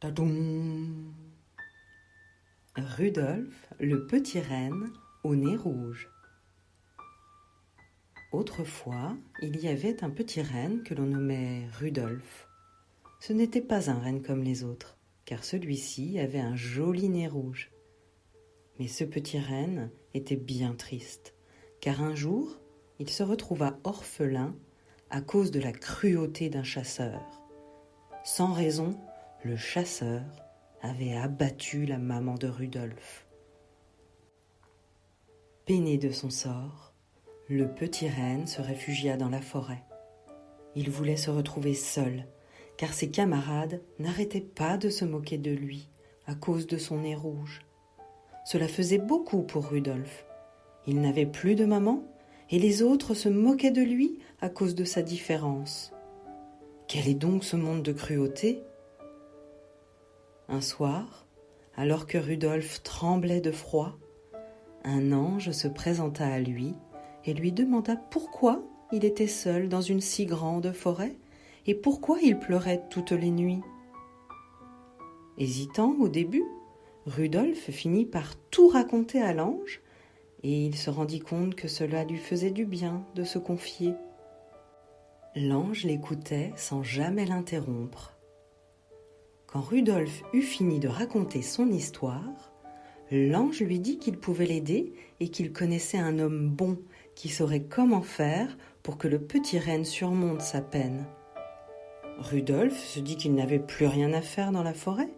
Tadoum. Rudolphe, le petit renne au nez rouge. Autrefois, il y avait un petit renne que l'on nommait Rudolphe. Ce n'était pas un renne comme les autres, car celui-ci avait un joli nez rouge. Mais ce petit renne était bien triste, car un jour, il se retrouva orphelin à cause de la cruauté d'un chasseur. Sans raison, le chasseur avait abattu la maman de Rudolphe. Peiné de son sort, le petit renne se réfugia dans la forêt. Il voulait se retrouver seul, car ses camarades n'arrêtaient pas de se moquer de lui à cause de son nez rouge. Cela faisait beaucoup pour Rudolphe. Il n'avait plus de maman et les autres se moquaient de lui à cause de sa différence. Quel est donc ce monde de cruauté ? Un soir, alors que Rudolphe tremblait de froid, un ange se présenta à lui et lui demanda pourquoi il était seul dans une si grande forêt et pourquoi il pleurait toutes les nuits. Hésitant au début, Rudolphe finit par tout raconter à l'ange et il se rendit compte que cela lui faisait du bien de se confier. L'ange l'écoutait sans jamais l'interrompre. Quand Rudolphe eut fini de raconter son histoire, l'ange lui dit qu'il pouvait l'aider et qu'il connaissait un homme bon qui saurait comment faire pour que le petit renne surmonte sa peine. Rudolphe se dit qu'il n'avait plus rien à faire dans la forêt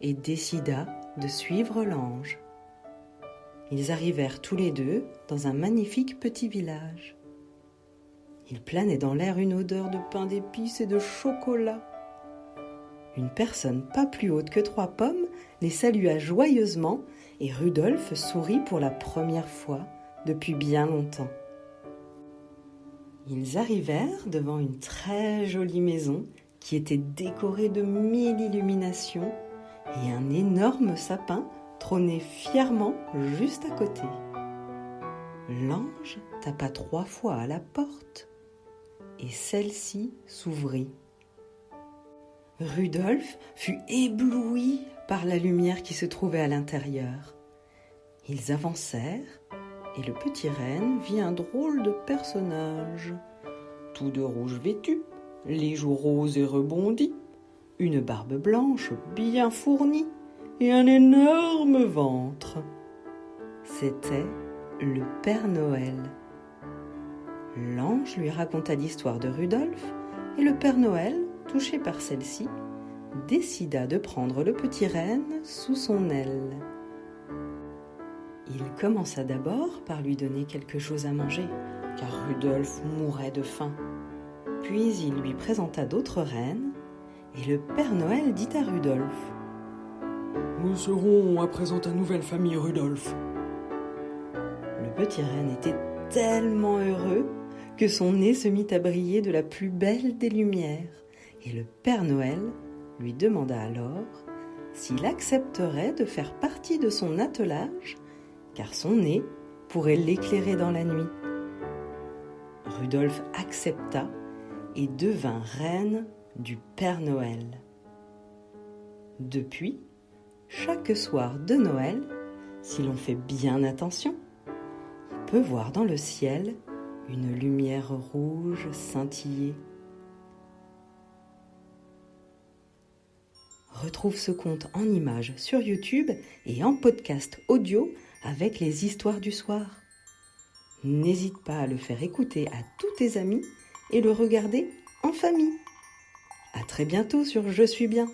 et décida de suivre l'ange. Ils arrivèrent tous les deux dans un magnifique petit village. Il planait dans l'air une odeur de pain d'épices et de chocolat. Une personne pas plus haute que 3 pommes les salua joyeusement et Rudolphe sourit pour la première fois depuis bien longtemps. Ils arrivèrent devant une très jolie maison qui était décorée de 1000 illuminations et un énorme sapin trônait fièrement juste à côté. L'ange tapa 3 fois à la porte et celle-ci s'ouvrit. Rudolphe fut ébloui par la lumière qui se trouvait à l'intérieur. Ils avancèrent et le petit renne vit un drôle de personnage. Tout de rouge vêtu, les joues roses et rebondies, une barbe blanche bien fournie et un énorme ventre. C'était le Père Noël. L'ange lui raconta l'histoire de Rudolphe et le Père Noël, touché par celle-ci, décida de prendre le petit renne sous son aile. Il commença d'abord par lui donner quelque chose à manger, car Rudolphe mourait de faim. Puis il lui présenta d'autres rennes, et le Père Noël dit à Rudolphe : « Nous serons à présent ta nouvelle famille, Rudolphe. » Le petit renne était tellement heureux que son nez se mit à briller de la plus belle des lumières. Et le Père Noël lui demanda alors s'il accepterait de faire partie de son attelage, car son nez pourrait l'éclairer dans la nuit. Rudolphe accepta et devint reine du Père Noël. Depuis, chaque soir de Noël, si l'on fait bien attention, on peut voir dans le ciel une lumière rouge scintiller. Retrouve ce conte en images sur YouTube et en podcast audio avec les histoires du soir. N'hésite pas à le faire écouter à tous tes amis et le regarder en famille. À très bientôt sur Je suis bien.